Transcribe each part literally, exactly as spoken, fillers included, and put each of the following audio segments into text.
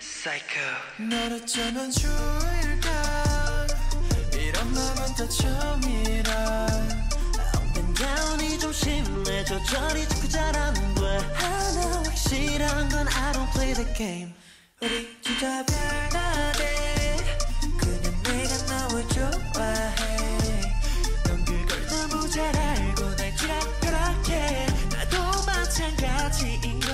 Psycho. 널 어쩌면 좋을까? 이런 맘은 다 처음이라. Up and down이 좀 심해. 저절이 자꾸 잘 안 돼. 하나 확실한 건 I don't play the game. 우리 진짜 별나대. 그냥 내가 너를 좋아해. 넌 그걸 너무 잘 알고 날 지랄벼락해. 나도 마찬가지인 걸.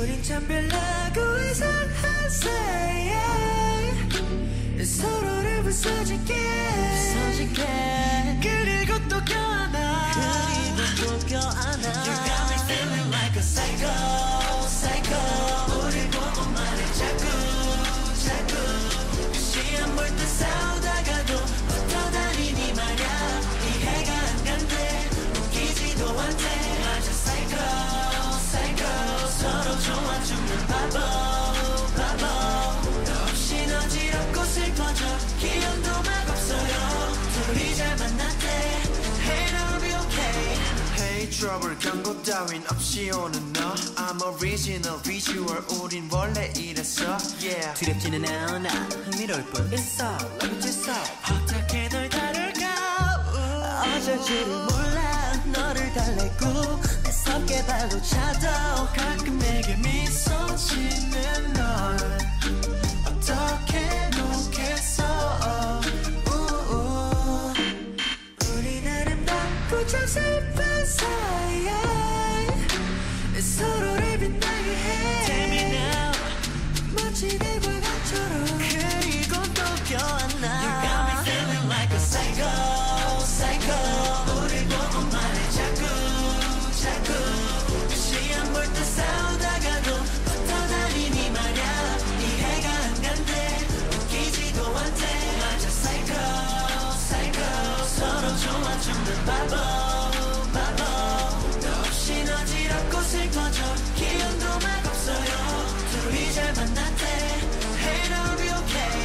우린 참 별나고 이상한 사이에 서로를 부서지게 그리고 또 껴안아 You got me feeling like a psycho, psycho. 우릴 보고 말해 자꾸 자꾸 시험 볼 때 싸우다가도 붙어다니니 말야 이해가 안 간대 웃기지도 않대 맞아 psycho 서로 좋아 죽는 바보 바보 너 없이 어지럽고 슬퍼져 기억도 막 없어요 둘이 잘 만났대 Hey, I'll be okay Hey, trouble 경고 따윈 없이 오는 너 I'm original visual 우린 원래 이랬어 Yeah 두렵지는 않아 흥미로울 뿐 It's all, love it's all 어떻게 널 다룰까 어쩔 줄을 몰라 너를 달래고 내 발로 차도 가끔 내게 미소 짓는 널 어떻게 놓겠어 우리 아름답고 참 슬픈 사이에 서로를 빛나게 해 Tell me now 멋진 애과관처럼 그리고 또 껴안아 You got me feeling like a psycho, psycho 우리 보고 말해 자꾸 시험 볼 때 싸우다가도 붙어다니니 말야 이해가 안 간대 웃기지도 않대 맞아 psycho psycho 서로 좋아 죽는 바보 바보 너 없이 어지럽고 슬퍼져 기억도 막 없어요 둘이 잘 만났대 Hey, I'll be okay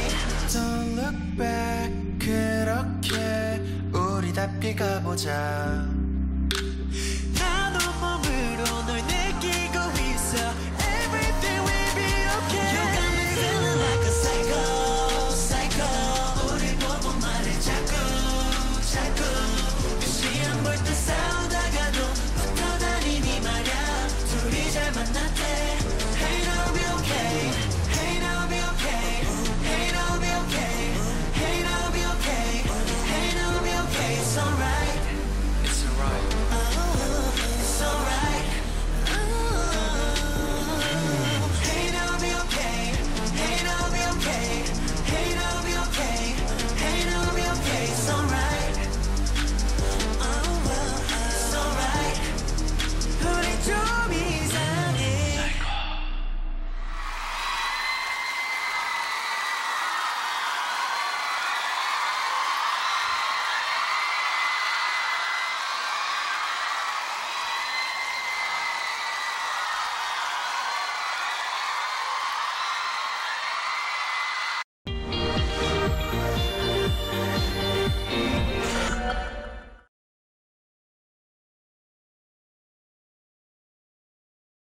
Don't look back 그렇게 우리 다 비가보자 We're the